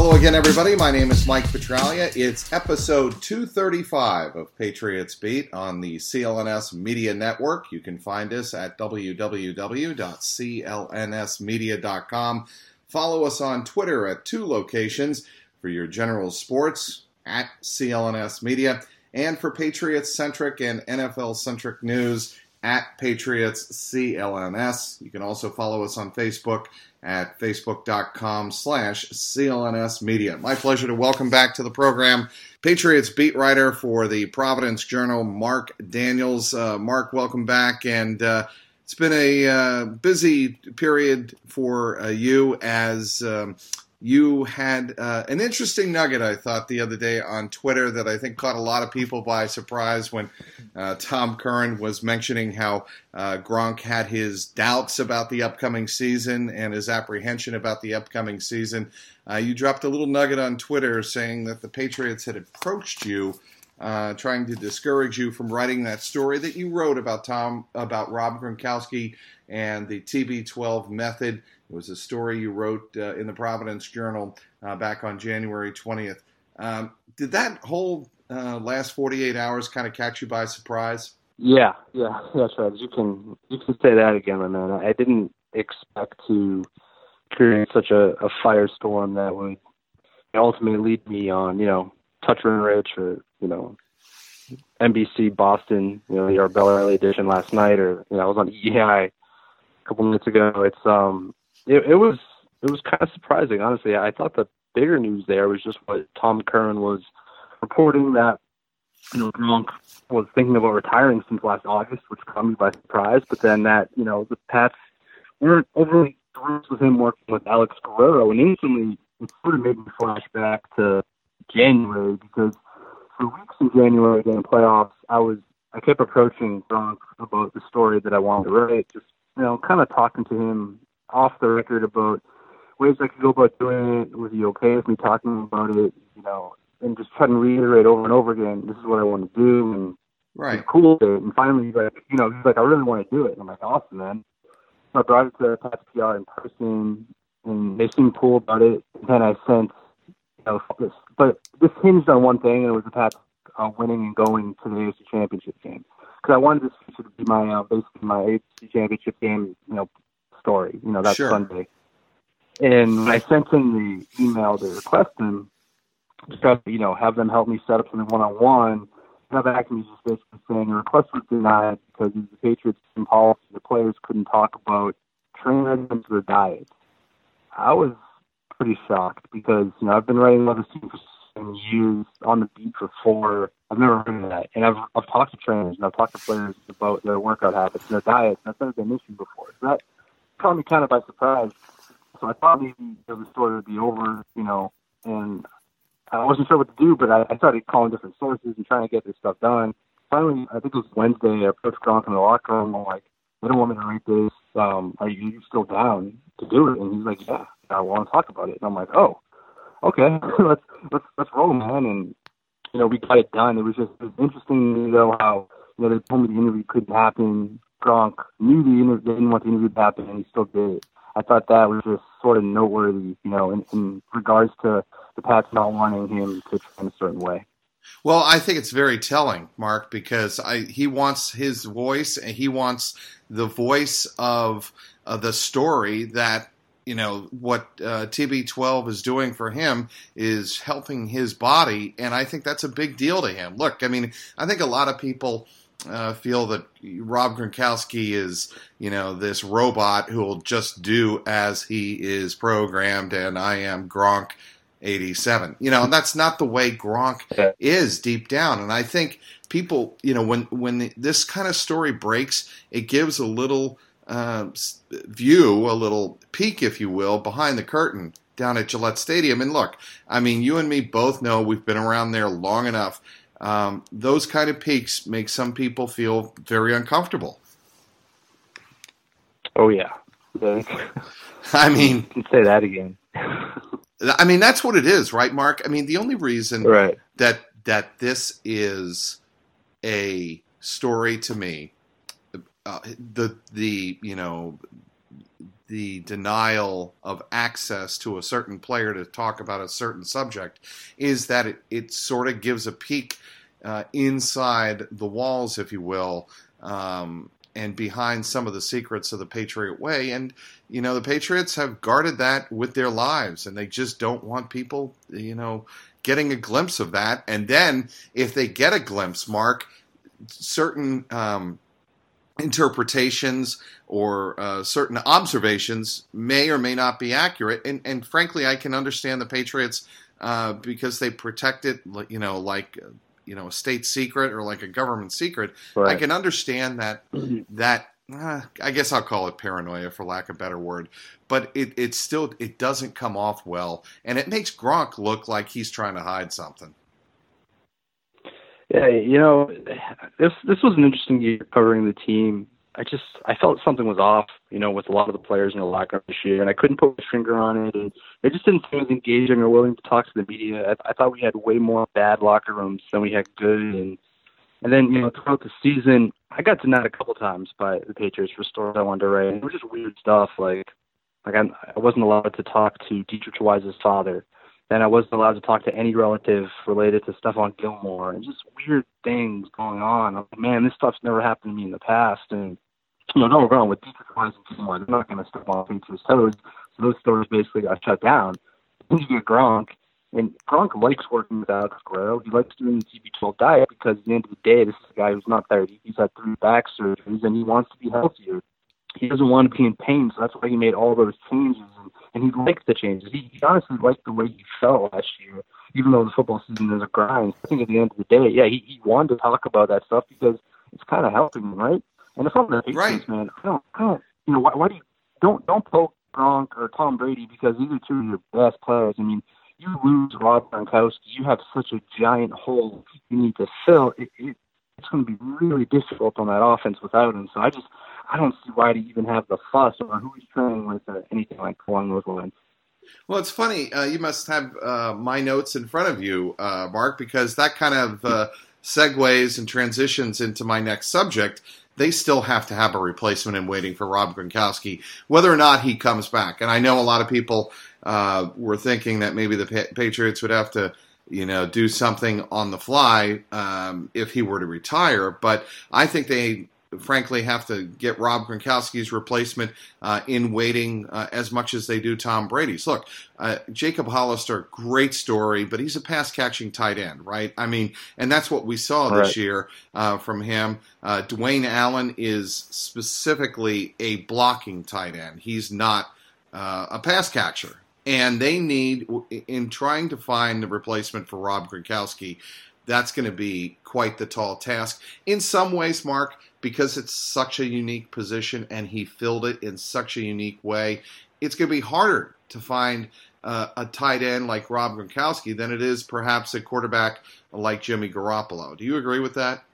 Hello again, everybody. My name is Mike Petralia. It's episode 235 of Patriots Beat on the CLNS Media Network. You can find us at www.clnsmedia.com. Follow us on Twitter at two locations for your general sports at CLNS Media and for Patriots-centric and NFL-centric news at Patriots CLNS. You can also follow us on Facebook at facebook.com/CLNS Media. My pleasure to welcome back to the program Patriots beat writer for the Providence Journal, Mark Daniels. Mark, welcome back. And it's been a busy period for you as you had an interesting nugget, I thought, the other day on Twitter that I think caught a lot of people by surprise when Tom Curran was mentioning how Gronk had his doubts about the upcoming season and his apprehension about the upcoming season. You dropped a little nugget on Twitter saying that the Patriots had approached you, trying to discourage you from writing that story that you wrote about Rob Gronkowski and the TB12 method. It was a story you wrote in the Providence Journal back on January 20th. Did that whole last 48 hours kind of catch you by surprise? Yeah, that's right. You can say that again, my man. I didn't expect to create such a firestorm that would ultimately lead me on, Touch Run Rich or, NBC Boston, the Arbella LA edition last night, or, I was on EEI a couple minutes ago. It's It was kind of surprising, honestly. I thought the bigger news there was just what Tom Curran was reporting, that Gronk was thinking about retiring since last August, which caught me by surprise. But then that the Pats weren't overly thrilled with him working with Alex Guerrero, and instantly it sort of made me flash back to January, because for weeks in January during the playoffs, I kept approaching Gronk about the story that I wanted to write, just kind of talking to him off the record about ways I could go about doing it. Was he okay with me talking about it? And just trying to reiterate over and over again, this is what I want to do. And right, cool with it. And finally, he's like, I really want to do it. And I'm like, awesome, man. So I brought it to Pat's PR in person, and they seemed cool about it. And then I sent, but this hinged on one thing, and it was the Pats winning and going to the AFC Championship game, because I wanted this feature to be my basically my AFC Championship game, story, that sure. Sunday. And when I sent him the email to request him, just to, have them help me set up something one-on-one, and back to me just basically saying the request was denied because the Patriots and policy, the players couldn't talk about training them to their diet. I was pretty shocked because, I've been writing about this team for 7 years, on the beat for 4. I've never heard of that. And I've talked to trainers and I've talked to players about their workout habits and their diets, and that's never been an issue before. So that caught me kind of by surprise. So I thought maybe the story would be over, and I wasn't sure what to do, but I started calling different sources and trying to get this stuff done. Finally, I think it was Wednesday, I approached Gronk in the locker room. I'm like, they don't want me to write this. Are you still down to do it? And he's like, yeah, I want to talk about it. And I'm like, oh, okay, let's roll, man. And, we got it done. It was interesting, how, they told me the interview couldn't happen. Gronk knew they didn't want the interview to happen, and he still did it. I thought that was just sort of noteworthy, in regards to the Pats not wanting him to train a certain way. Well, I think it's very telling, Mark, because he wants his voice, and he wants the voice of the story that, what TB12 is doing for him is helping his body, and I think that's a big deal to him. Look, I think a lot of people feel that Rob Gronkowski is, this robot who will just do as he is programmed, and I am Gronk 87. And that's not the way Gronk is deep down. And I think people, when this kind of story breaks, it gives a little view, a little peek, if you will, behind the curtain down at Gillette Stadium. And look, you and me both know we've been around there long enough. Those kind of peaks make some people feel very uncomfortable. Oh, yeah. Say that again. That's what it is, right, Mark? The only reason that this is a story to me, the the denial of access to a certain player to talk about a certain subject is that it sort of gives a peek inside the walls, if you will, and behind some of the secrets of the Patriot Way. And, you know, the Patriots have guarded that with their lives, and they just don't want people, you know, getting a glimpse of that. And then if they get a glimpse, Mark, certain interpretations or certain observations may or may not be accurate. And frankly, I can understand the Patriots because they protect it, you know, like a state secret or like a government secret. Right. I can understand that I guess I'll call it paranoia for lack of a better word, but it still doesn't come off well. And it makes Gronk look like he's trying to hide something. Yeah. You know, this was an interesting year covering the team. I felt something was off, you know, with a lot of the players in the locker room this year, and I couldn't put my finger on it. And they just didn't seem as engaging or willing to talk to the media. I thought we had way more bad locker rooms than we had good. And then, you know, throughout the season, I got denied a couple times by the Patriots for stories I wanted to write. And it was just weird stuff. Like I wasn't allowed to talk to Dietrich Wise's father. Then I wasn't allowed to talk to any relative related to Stephon Gilmore. And just weird things going on. I'm like, man, this stuff's never happened to me in the past. And you know, don't go wrong with Dietrich Wise and someone. I'm not going to step on Patriots' toes. So those stories basically got shut down. Then you get Gronk, and Gronk likes working with Alex Guerrero. He likes doing the TB12 diet because at the end of the day, this is a guy who's not 30. He's had 3 back surgeries, and he wants to be healthier. He doesn't want to be in pain, so that's why he made all those changes, and he liked the changes. He honestly liked the way he felt last year, even though the football season is a grind. I think at the end of the day, yeah, he wanted to talk about that stuff because it's kind of helping him, right? And if I'm the Patriots, right, man, I don't, you know, why do you don't poke Gronk or Tom Brady because these are two of your best players. I mean, you lose Rob Gronkowski, you have such a giant hole you need to fill. It's going to be really difficult on that offense without him. So I don't see why to even have the fuss or who he's training with or anything like along those lines. Well, it's funny. You must have my notes in front of you, Mark, because that kind of segues and transitions into my next subject. They still have to have a replacement in waiting for Rob Gronkowski, whether or not he comes back. And I know a lot of people were thinking that maybe the Patriots would have to, you know, do something on the fly if he were to retire. But I think they frankly have to get Rob Gronkowski's replacement in waiting as much as they do Tom Brady's. Look, Jacob Hollister, great story, but he's a pass-catching tight end, right? I mean, and that's what we saw this year from him. Dwayne Allen is specifically a blocking tight end. He's not a pass catcher. And they need, in trying to find the replacement for Rob Gronkowski, that's going to be quite the tall task. In some ways, Mark, because it's such a unique position and he filled it in such a unique way, it's going to be harder to find a tight end like Rob Gronkowski than it is perhaps a quarterback like Jimmy Garoppolo. Do you agree with that?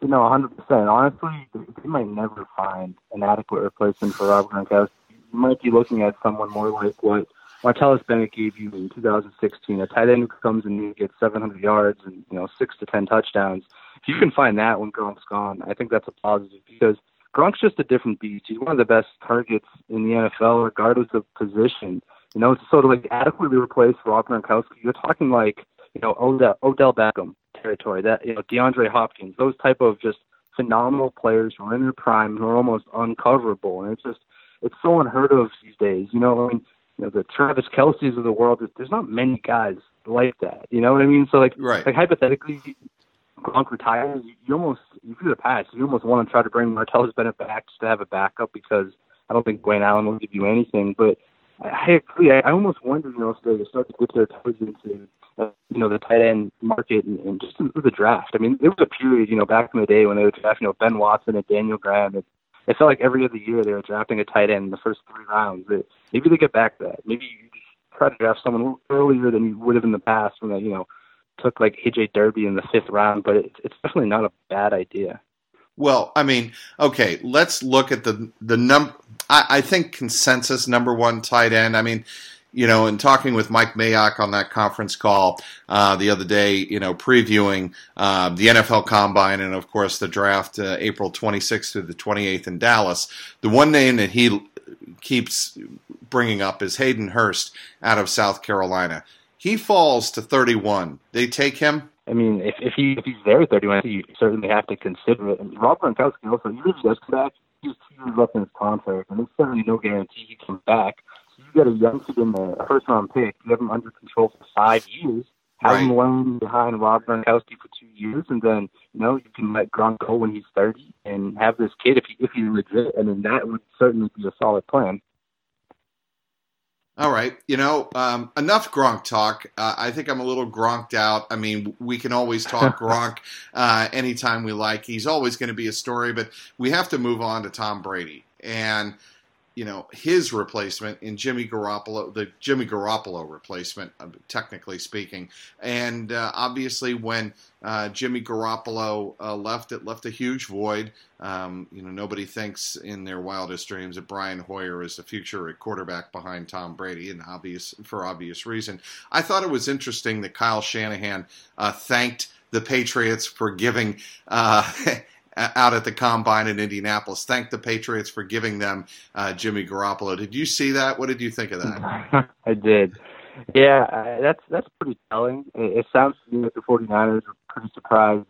You know, 100%. Honestly, they might never find an adequate replacement for Rob Gronkowski. You might be looking at someone more like what Martellus Bennett gave you in 2016, a tight end who comes in and gets 700 yards and, you know, 6 to 10 touchdowns. If you can find that when Gronk's gone, I think that's a positive because Gronk's just a different beast. He's one of the best targets in the NFL regardless of position. You know, it's sort of like adequately replace Rob Gronkowski. You're talking like, you know, Odell Beckham territory, that, you know, DeAndre Hopkins, those type of just phenomenal players who are in their prime, who are almost uncoverable. And it's so unheard of these days. You know, I mean, you know, the Travis Kelce's of the world, there's not many guys like that. You know what I mean? So, like hypothetically, Gronk retires, you almost want to try to bring Martellus Bennett back just to have a backup because I don't think Dwayne Allen will give you anything. But I agree. I almost wonder, you know, if they start to get their toes into, you know, the tight end market and just the draft. I mean, there was a period, you know, back in the day when they would draft, you know, Ben Watson and Daniel Graham and it felt like every other year they were drafting a tight end in the first 3 rounds. Maybe they get back that. Maybe you try to draft someone a little earlier than you would have in the past when they, you know, took like A.J. Derby in the 5th round. But it's definitely not a bad idea. Well, I mean, okay, let's look at the number. I think consensus number 1 tight end. I mean, you know, in talking with Mike Mayock on that conference call the other day, you know, previewing the NFL Combine and, of course, the draft April 26th through the 28th in Dallas, the one name that he keeps bringing up is Hayden Hurst out of South Carolina. He falls to 31. They take him. I mean, if he's there at 31, you certainly have to consider it. And Rob Gronkowski also, even if he does come back, he's 2 years left in his contract, and there's certainly no guarantee he comes back. So you got a young kid in the first-round pick, you have him under control for 5 years, have him laying behind Rob Gronkowski for 2 years, and then, you know, you can let Gronk go when he's 30 and have this kid if he's legit. I mean, that would certainly be a solid plan. All right. You know, enough Gronk talk. I think I'm a little Gronked out. I mean, we can always talk Gronk anytime we like. He's always going to be a story, but we have to move on to Tom Brady and, you know, his replacement in Jimmy Garoppolo, the Jimmy Garoppolo replacement, technically speaking. And obviously when Jimmy Garoppolo left, it left a huge void. You know, nobody thinks in their wildest dreams that Brian Hoyer is the future at quarterback behind Tom Brady, and for obvious reason. I thought it was interesting that Kyle Shanahan thanked the Patriots for giving out at the Combine in Indianapolis, thanked the Patriots for giving them Jimmy Garoppolo. Did you see that? What did you think of that? I did. Yeah, that's pretty telling. It sounds to me like the 49ers were pretty surprised.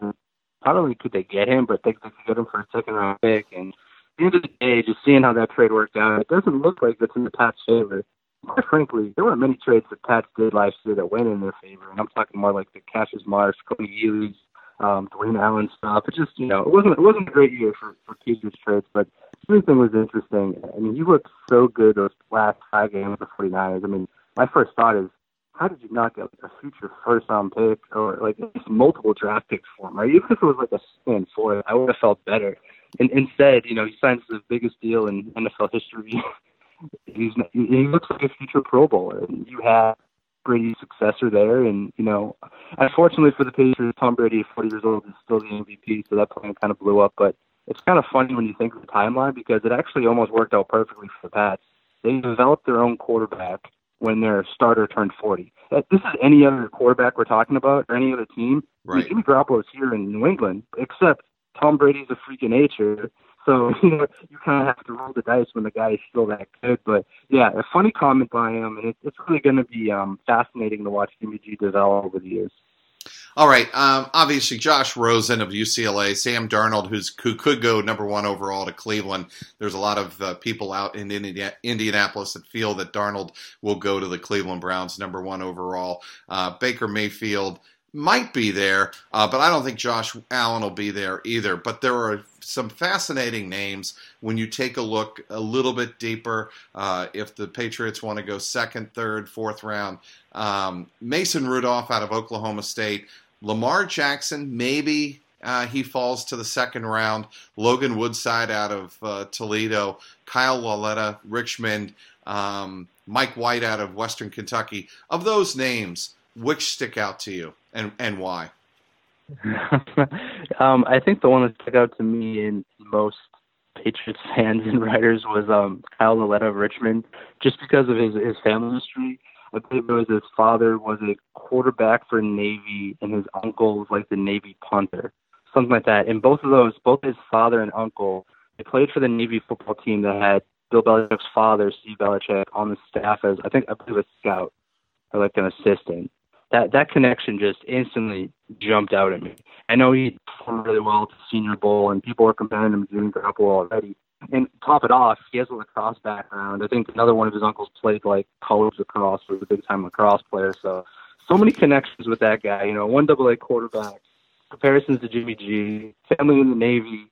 Not only could they get him, but they could get him for a second-round pick. And at the end of the day, just seeing how that trade worked out, it doesn't look like that's in the Pats' favor. Quite frankly, there weren't many trades that Pats did last year that went in their favor. And I'm talking more like the Cassius Marsh, Cody Ealy's, Dwayne Allen stuff. It just, you know, it wasn't a great year for Keegan's trades, but everything was interesting. I mean, you looked so good those last 5 games of the 49ers. I mean, my first thought is, how did you not get a future first-round pick or like multiple draft picks for him? Right? Even if it was like a stand for it, I would have felt better. And instead, you know, he signs the biggest deal in NFL history. He looks like a future Pro Bowler. And you have Brady's successor there, and you know, unfortunately for the Patriots, Tom Brady, 40 years old, is still the MVP, so that plan kind of blew up. But it's kind of funny when you think of the timeline, because it actually almost worked out perfectly for the Pats. They developed their own quarterback when their starter turned 40. This is any other quarterback we're talking about, or any other team. Right. I mean, Jimmy Garoppolo is here in New England, except Tom Brady's a freak of nature. So, you know, you kind of have to roll the dice when the guy is still that good. But, yeah, a funny comment by him, and it's really going to be fascinating to watch Jimmy G develop over the years. All right. Obviously, Josh Rosen of UCLA, Sam Darnold, who could go number 1 overall to Cleveland. There's a lot of people out in Indianapolis that feel that Darnold will go to the Cleveland Browns number 1 overall. Baker Mayfield might be there, but I don't think Josh Allen will be there either. But there are some fascinating names when you take a look a little bit deeper. If the Patriots want to go second, third, fourth round, Mason Rudolph out of Oklahoma State, Lamar Jackson, maybe he falls to the second round, Logan Woodside out of Toledo, Kyle Lauletta, Richmond, Mike White out of Western Kentucky. Of those names, which stick out to you, and why? I think the one that stuck out to me and most Patriots fans and writers was Kyle Lauletta of Richmond, just because of his family history. I believe it was his father was a quarterback for Navy, and his uncle was like the Navy punter, something like that. And both of those, both his father and uncle, they played for the Navy football team that had Bill Belichick's father, Steve Belichick, on the staff as, I believe a scout or like an assistant. That connection just instantly jumped out at me. I know he performed really well at the Senior Bowl, and people are comparing him to Jimmy Garoppolo already. And to top it off, he has a lacrosse background. I think another one of his uncles played like college lacrosse, was a big-time lacrosse player. So many connections with that guy. You know, 1AA quarterback, comparisons to Jimmy G, family in the Navy,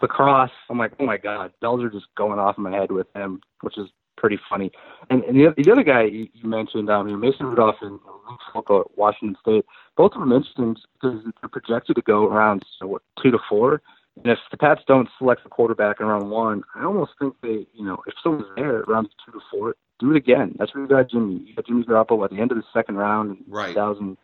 lacrosse. I'm like, oh my God, bells are just going off in my head with him, which is pretty funny. And the other guy you mentioned, Mason Rudolph and Luke Falco at Washington State, both of them mentioned because they're projected to go around 2 to 4. And if the Pats don't select the quarterback in round 1, I almost think they, you know, if someone's there around 2 to 4, do it again. That's where you got Jimmy. You got Jimmy Garoppolo at the end of the second round in 2014,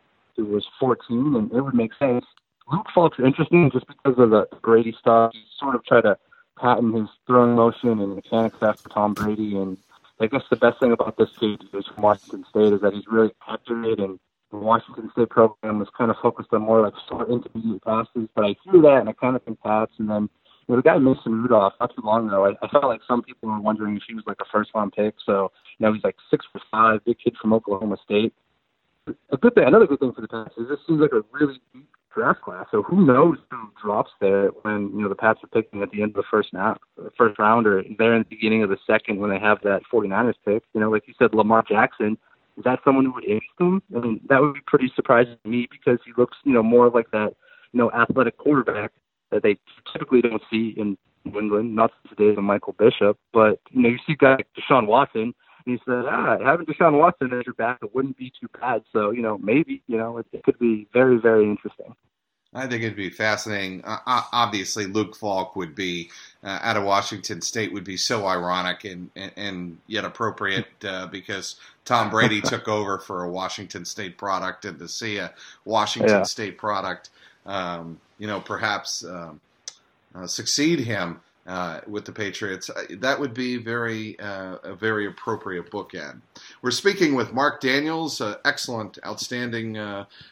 and it would make sense. Luke Falco's interesting just because of the Brady stuff. He sort of tried to patent his throwing motion and mechanics after Tom Brady, and I guess the best thing about this kid is from Washington State is that he's really accurate, and the Washington State program was kind of focused on more like short intermediate passes, but I hear that and I kind of think Pats, and then You know, the guy Mason Rudolph, not too long ago, I felt like some people were wondering if he was like a first-round pick. So, you know, he's like 6'5", big kid from Oklahoma State. A good thing, another good thing for the Pats is this seems like a really deep draft class. So who knows who drops there when, you know, the Pats are picking at the end of the first round, or there in the beginning of the second when they have that 49ers pick. You know, like you said, Lamar Jackson, is that someone who would interest him? I mean, that would be pretty surprising to me because he looks, you know, more like that, you know, athletic quarterback that they typically don't see in New England, not since the days of Michael Bishop. But, you know, you see guys like Deshaun Watson, and he said, having Deshaun Watson as your backup wouldn't be too bad. So, you know, maybe, you know, it could be very, very interesting. I think it'd be fascinating. Obviously, Luke Falk would be out of Washington State would be so ironic and yet appropriate because Tom Brady took over for a Washington State product, and to see a Washington State product, you know, perhaps succeed him with the Patriots. That would be a very appropriate bookend. We're speaking with Mark Daniels, excellent, outstanding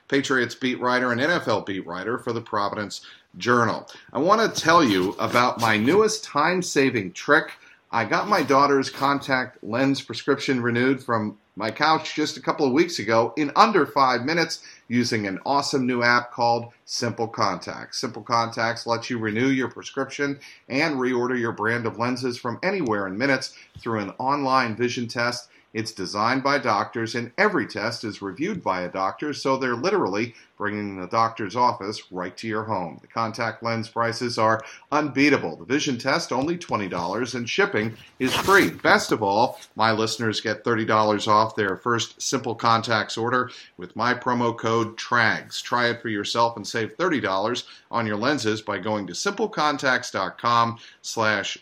Patriots beat writer and NFL beat writer for the Providence Journal. I want to tell you about my newest time-saving trick. I got my daughter's contact lens prescription renewed from my couch just a couple of weeks ago in under 5 minutes using an awesome new app called Simple Contacts. Simple Contacts lets you renew your prescription and reorder your brand of lenses from anywhere in minutes through an online vision test. It's designed by doctors, and every test is reviewed by a doctor, so they're literally bringing the doctor's office right to your home. The contact lens prices are unbeatable. The vision test, only $20, and shipping is free. Best of all, my listeners get $30 off their first Simple Contacts order with my promo code TRAGS. Try it for yourself and save $30 on your lenses by going to simplecontacts.com/TRAGS,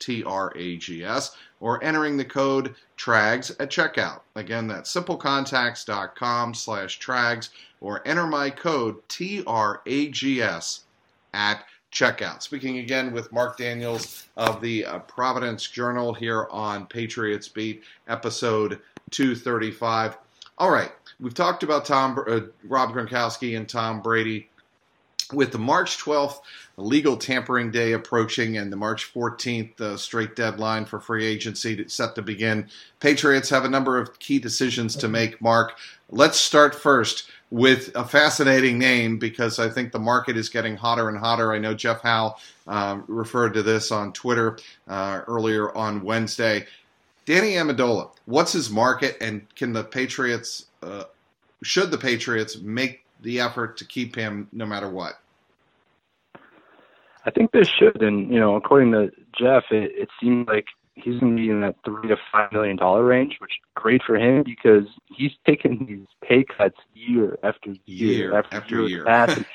TRAGS, or entering the code TRAGS at checkout. Again, that's simplecontacts.com/TRAGS, or enter my code TRAGS at checkout. Speaking again with Mark Daniels of the Providence Journal here on Patriots Beat, episode 235. All right, we've talked about Rob Gronkowski and Tom Brady. With the March 12th legal tampering day approaching and the March 14th straight deadline for free agency set to begin, Patriots have a number of key decisions to make, Mark. Let's start first with a fascinating name because I think the market is getting hotter and hotter. I know Jeff Howe referred to this on Twitter earlier on Wednesday. Danny Amendola, what's his market, and can the Patriots, should the Patriots make the effort to keep him no matter what? I think they should. And, you know, according to Jeff, it seems like he's going to be in that $3 to $5 million range, which is great for him because he's taken these pay cuts year after year after year. And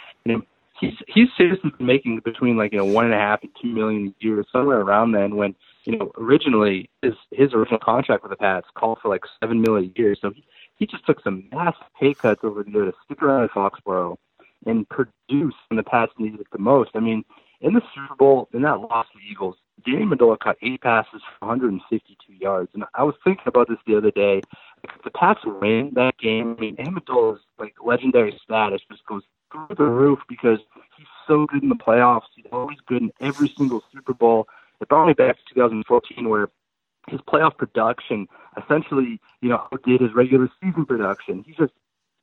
he's seriously making between like, you know, $1.5 and $2 million a year, somewhere around then, when, you know, originally his original contract with the Pats called for like $7 million a year. So he just took some massive pay cuts over the year to stick around in Foxborough and produce when the Pats needed it the most. I mean, in the Super Bowl, in that loss to the Eagles, Danny Amendola caught 8 passes for 152 yards. And I was thinking about this the other day. If the Pats win that game, I mean, Amendola's like legendary status just goes through the roof because he's so good in the playoffs. He's always good in every single Super Bowl. It brought me back to 2014 where his playoff production essentially, you know, outdid his regular season production. He's just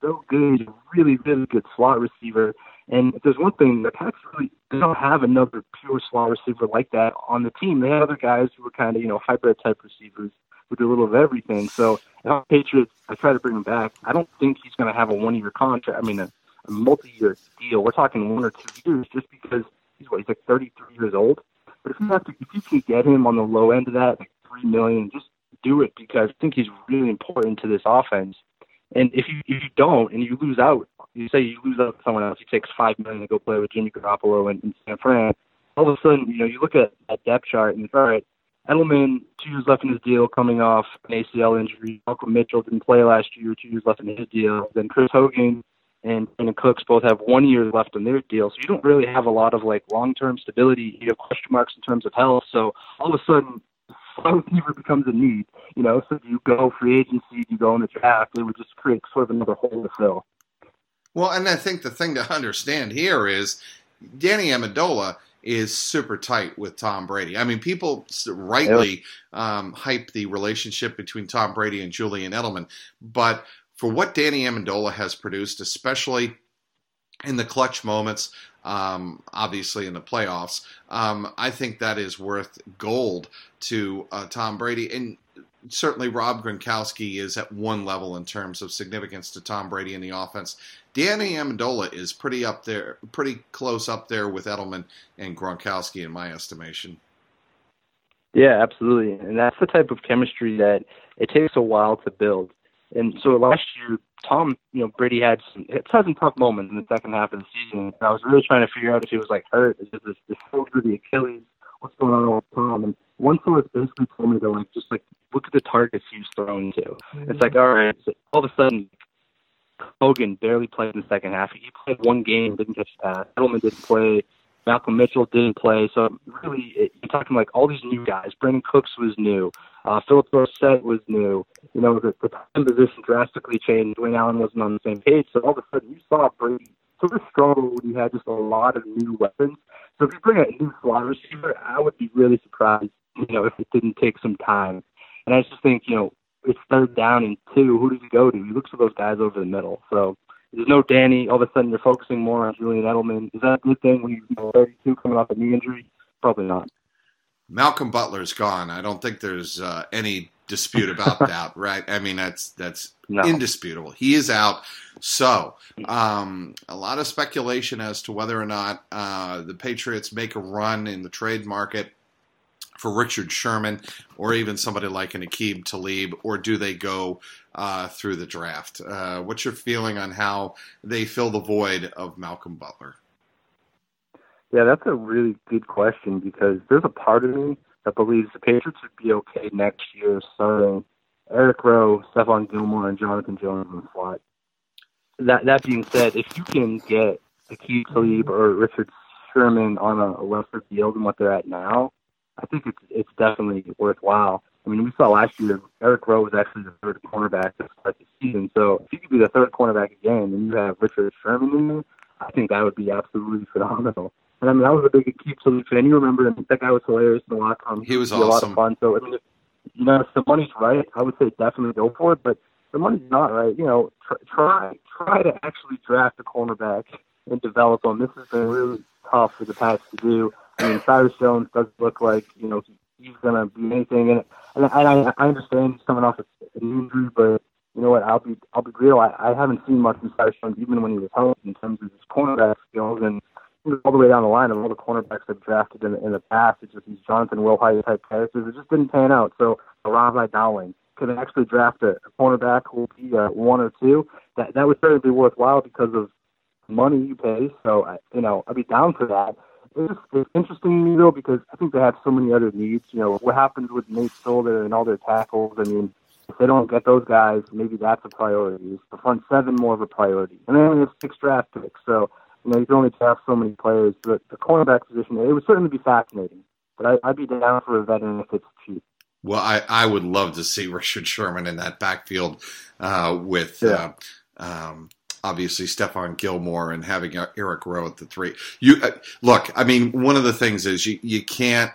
so good. He's a really, really good slot receiver. And if there's one thing, the Pats really don't have another pure slot receiver like that on the team. They have other guys who are kind of, you know, hybrid type receivers who do a little of everything. So if I'm Patriots, I try to bring him back. I don't think he's going to have a one-year contract. I mean, a multi-year deal. We're talking 1 or 2 years just because he's like 33 years old. But if you can get him on the low end of that, $3 million, just do it because I think he's really important to this offense. And if you don't and you lose out, you say you lose out to someone else, he takes $5 million to go play with Jimmy Garoppolo in San Fran. All of a sudden, you know, you look at that depth chart and it's all right. Edelman, 2 years left in his deal, coming off an ACL injury. Malcolm Mitchell didn't play last year, 2 years left in his deal. Then Chris Hogan and Brandon Cooks both have 1 year left on their deal. So you don't really have a lot of like long-term stability. You have question marks in terms of health. So all of a sudden, slot receiver becomes a need, you know, so do you go free agency, do you go in the draft? It would just create sort of another hole to fill. Well, and I think the thing to understand here is Danny Amendola is super tight with Tom Brady. I mean, people rightly hype the relationship between Tom Brady and Julian Edelman, but for what Danny Amendola has produced, especially in the clutch moments, obviously in the playoffs, I think that is worth gold to Tom Brady. And certainly Rob Gronkowski is at one level in terms of significance to Tom Brady in the offense. Danny Amendola is pretty up there, pretty close up there with Edelman and Gronkowski in my estimation. Yeah, absolutely. And that's the type of chemistry that it takes a while to build. And so last year, Tom, Brady had some tough moments in the second half of the season. And I was really trying to figure out if he was hurt, is this shoulder, the Achilles, what's going on with Tom? And one source basically told me that look at the targets he was thrown to. Mm-hmm. It's all right. So all of a sudden, Hogan barely played in the second half. He played one game, didn't catch a pass. Edelman didn't play. Malcolm Mitchell didn't play. So really, you're talking all these new guys. Brandon Cooks was new. Philip Dorsett was new. The time position drastically changed. Dwayne Allen wasn't on the same page. So all of a sudden, you saw Brady sort of struggle when you had just a lot of new weapons. So if you bring a new slot receiver, I would be really surprised, if it didn't take some time. And I just think, it's 3rd down and 2. Who does he go to? He looks for those guys over the middle. So there's no Danny. All of a sudden, you're focusing more on Julian Edelman. Is that a good thing when you're 32 coming off a knee injury? Probably not. Malcolm Butler's gone. I don't think there's any dispute about that, right? I mean, that's no. Indisputable. He is out. So a lot of speculation as to whether or not the Patriots make a run in the trade market for Richard Sherman or even somebody like an Aqib Talib, or do they go through the draft? What's your feeling on how they fill the void of Malcolm Butler? Yeah, that's a really good question because there's a part of me that believes the Patriots would be okay next year starting Eric Rowe, Stephon Gilmore, and Jonathan Jones in the slot. That being said, if you can get Aqib Talib or Richard Sherman on a lesser deal than what they're at now, I think it's definitely worthwhile. I mean, we saw last year Eric Rowe was actually the 3rd cornerback to start the season. So if you could be the 3rd cornerback again and you have Richard Sherman in there, I think that would be absolutely phenomenal. And I mean, that was a big Aqib Talib fan. You remember, that guy was hilarious in the locker room. He was awesome. A lot of fun. So, I mean, if the money's right, I would say definitely go for it. But if the money's not right, try to actually draft a cornerback and develop them. This has been really tough for the Pats to do. I mean, Cyrus Jones doesn't look like, he's going to be anything. And I understand he's coming off an injury, but you know what? I'll be real. I haven't seen much from Cyrus Jones, even when he was home, in terms of his cornerback skills. And all the way down the line of all the cornerbacks I've drafted in the past, it's just these Jonathan Wilhite type characters. It just didn't pan out. So, Rob Dowling could actually draft a cornerback who will be 1 or 2. That would certainly be worthwhile because of money you pay. So, I'd be down for that. It's interesting to me, though, because I think they have so many other needs. What happens with Nate Solder and all their tackles? I mean, if they don't get those guys, maybe that's a priority. Is the front 7 more of a priority? And they only have 6 draft picks. So, you can only draft so many players. But the cornerback position, it would certainly be fascinating. But I'd be down for a veteran if it's cheap. Well, I would love to see Richard Sherman in that backfield with obviously Stephon Gilmore and having Eric Rowe at the 3. One of the things is you can't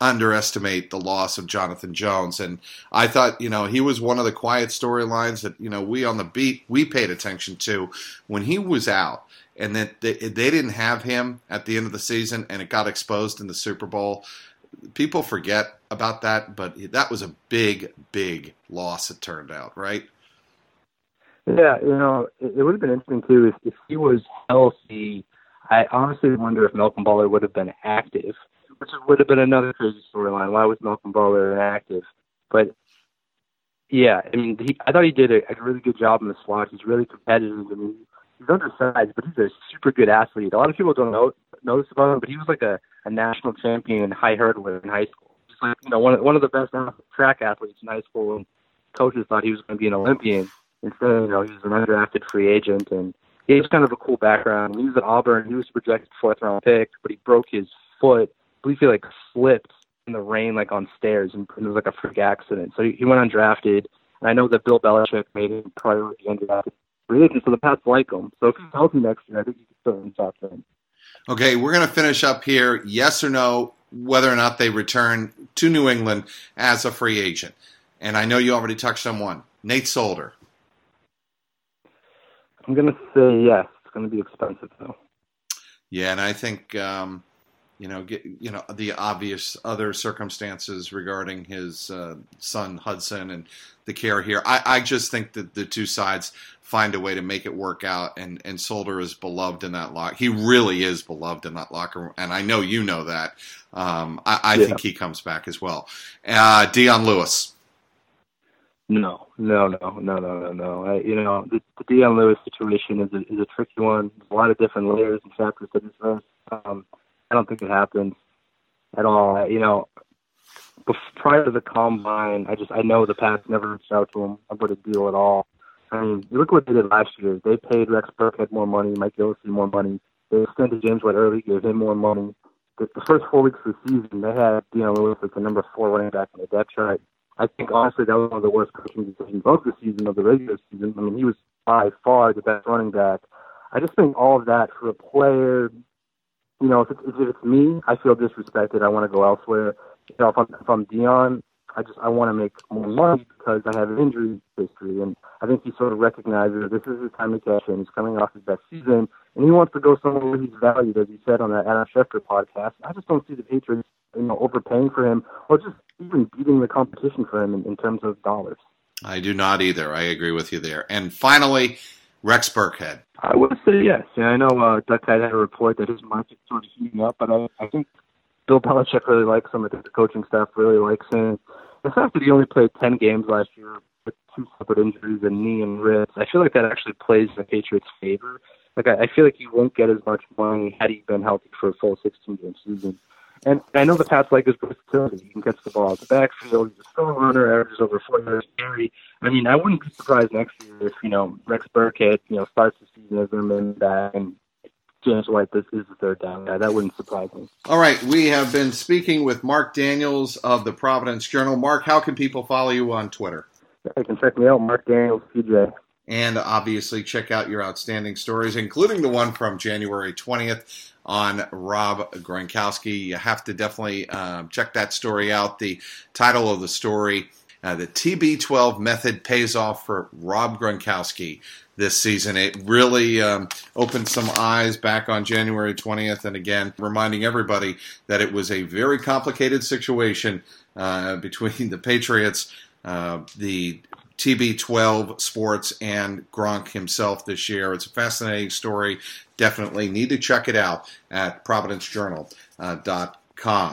underestimate the loss of Jonathan Jones. And I thought, he was one of the quiet storylines that, we on the beat, we paid attention to when he was out. And that they didn't have him at the end of the season, and it got exposed in the Super Bowl. People forget about that, but that was a big, big loss, it turned out, right? Yeah, it would have been interesting, too, if he was healthy. I honestly wonder if Malcolm Butler would have been active, which would have been another crazy storyline. Why was Malcolm Butler inactive? But, yeah, I mean, I thought he did a really good job in the slot. He's really competitive. I mean, he's undersized, but he's a super good athlete. A lot of people don't know this about him, but he was a national champion in high hurdler in high school. He's one of the best track athletes in high school, and coaches thought he was going to be an Olympian. Instead, he was an undrafted free agent, and he has kind of a cool background. When he was at Auburn, he was projected 4th-round pick, but he broke his foot. I believe he slipped in the rain on stairs, and it was a freak accident. So he went undrafted, and I know that Bill Belichick made him priority undrafted free agent, so the Pats like him. So if he's healthy next year, I think he can still talk to him. Okay, we're going to finish up here. Yes or no, whether or not they return to New England as a free agent. And I know you already touched on one. Nate Solder. I'm going to say yes. It's going to be expensive, though. Yeah, and I think, the obvious other circumstances regarding his son Hudson and the care here. I just think that the two sides find a way to make it work out, and Solder is beloved in that locker. He really is beloved in that locker room, and I know you know that. I think he comes back as well. Dion Lewis. No. The Dion Lewis situation is a tricky one. There's a lot of different layers and chapters to this verse. I don't think it happens at all. Prior to the combine, I know the Pats never reached out to him about a deal at all. I mean, look what they did last year. They paid Rex Burkhead more money, Mike Gillis more money. They extended James White early, gave him more money. The first 4 weeks of the season, they had Dion Lewis as the number 4 running back in the depth chart. I think, honestly, that was one of the worst coaching decisions of the season, of the regular season. I mean, he was by far the best running back. I just think all of that for a player, if it's me, I feel disrespected. I want to go elsewhere. If I'm Dion, I want to make more money because I have an injury history. And I think he sort of recognizes this is his time to cash in. He's coming off his best season, and he wants to go somewhere where he's valued, as he said on that Adam Schefter podcast. I just don't see the Patriots, overpaying for him or just even beating the competition for him in terms of dollars. I do not either. I agree with you there. And finally, Rex Burkhead. I would say yes. Yeah, I know Duck had a report that his market's sort of heating up, but I think Bill Belichick really likes him. I think the coaching staff really likes him. The fact that he only played 10 games last year with 2 separate injuries, a knee and wrist, I feel like that actually plays in the Patriots' favor. Like I feel like he won't get as much money had he been healthy for a full 16-game season. And I know the Pats like his versatility. He can catch the ball out the backfield. He's a strong runner, averages over 4 yards carry. I mean, I wouldn't be surprised next year if, Rex Burkhead, starts the season as their main back and James White is the third down guy. That wouldn't surprise me. All right. We have been speaking with Mark Daniels of the Providence Journal. Mark, how can people follow you on Twitter? They can check me out, Mark Daniels, PJ. And obviously check out your outstanding stories, including the one from January 20th on Rob Gronkowski. You have to definitely check that story out. The title of the story, The TB12 Method Pays Off for Rob Gronkowski this season. It really opened some eyes back on January 20th. And again, reminding everybody that it was a very complicated situation between the Patriots, the TB12 Sports, and Gronk himself this year. It's a fascinating story. Definitely need to check it out at providencejournal.com.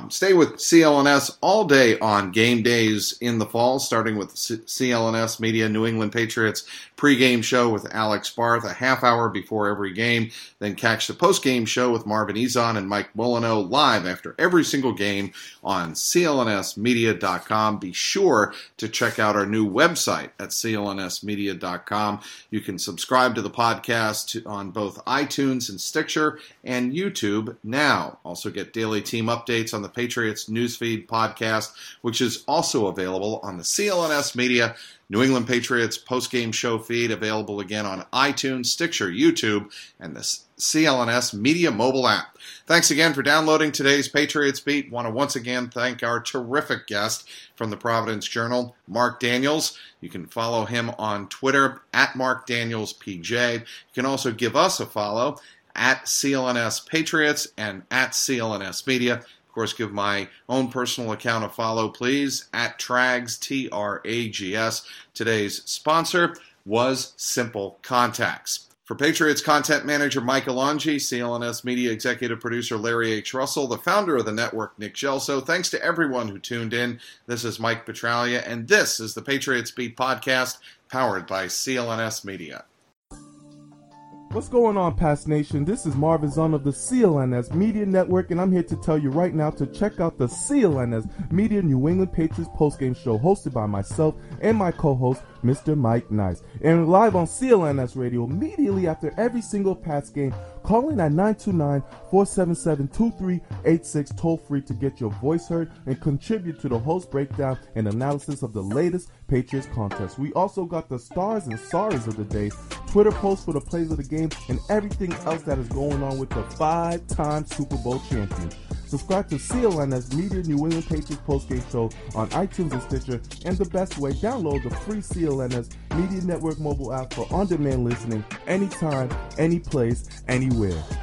Stay with CLNS all day on game days in the fall, starting with CLNS Media New England Patriots pregame show with Alex Barth a half hour before every game. Then catch the postgame show with Marvin Ezon and Mike Molyneux live after every single game on clnsmedia.com. Be sure to check out our new website at clnsmedia.com. You can subscribe to the podcast on both iTunes and Stitcher and YouTube now. Also get daily team updates on the Patriots Newsfeed podcast, which is also available on the CLNS Media New England Patriots postgame show feed, available again on iTunes, Stitcher, YouTube, and the CLNS Media mobile app. Thanks again for downloading today's Patriots Beat. Want to once again thank our terrific guest from the Providence Journal, Mark Daniels. You can follow him on Twitter, at Mark Daniels PJ. You can also give us a follow at CLNS Patriots and at CLNS Media. Of course, give my own personal account a follow, please, at Trags, Trags. Today's sponsor was Simple Contacts. For Patriots Content Manager Mike Alonji, CLNS Media Executive Producer Larry H. Russell, the founder of the network, Nick Gelso, thanks to everyone who tuned in. This is Mike Petralia, and this is the Patriots Beat Podcast, powered by CLNS Media. What's going on, Pats Nation? This is Marvin Zahn of the CLNS Media Network, and I'm here to tell you right now to check out the CLNS Media New England Patriots postgame show hosted by myself and my co-host, Mr. Mike Nice. And live on CLNS Radio immediately after every single Pats game, Call in at 929-477-2386 toll free to get your voice heard and contribute to the host breakdown and analysis of the latest Patriots contest. We also got the stars and sorries of the day, Twitter posts for the plays of the game, and everything else that is going on with the five-time Super Bowl champion. Subscribe to CLNS Media New England Patriots Postgame Show on iTunes and Stitcher, and the best way, download the free CLNS Media Network mobile app for on-demand listening anytime, any place, anywhere.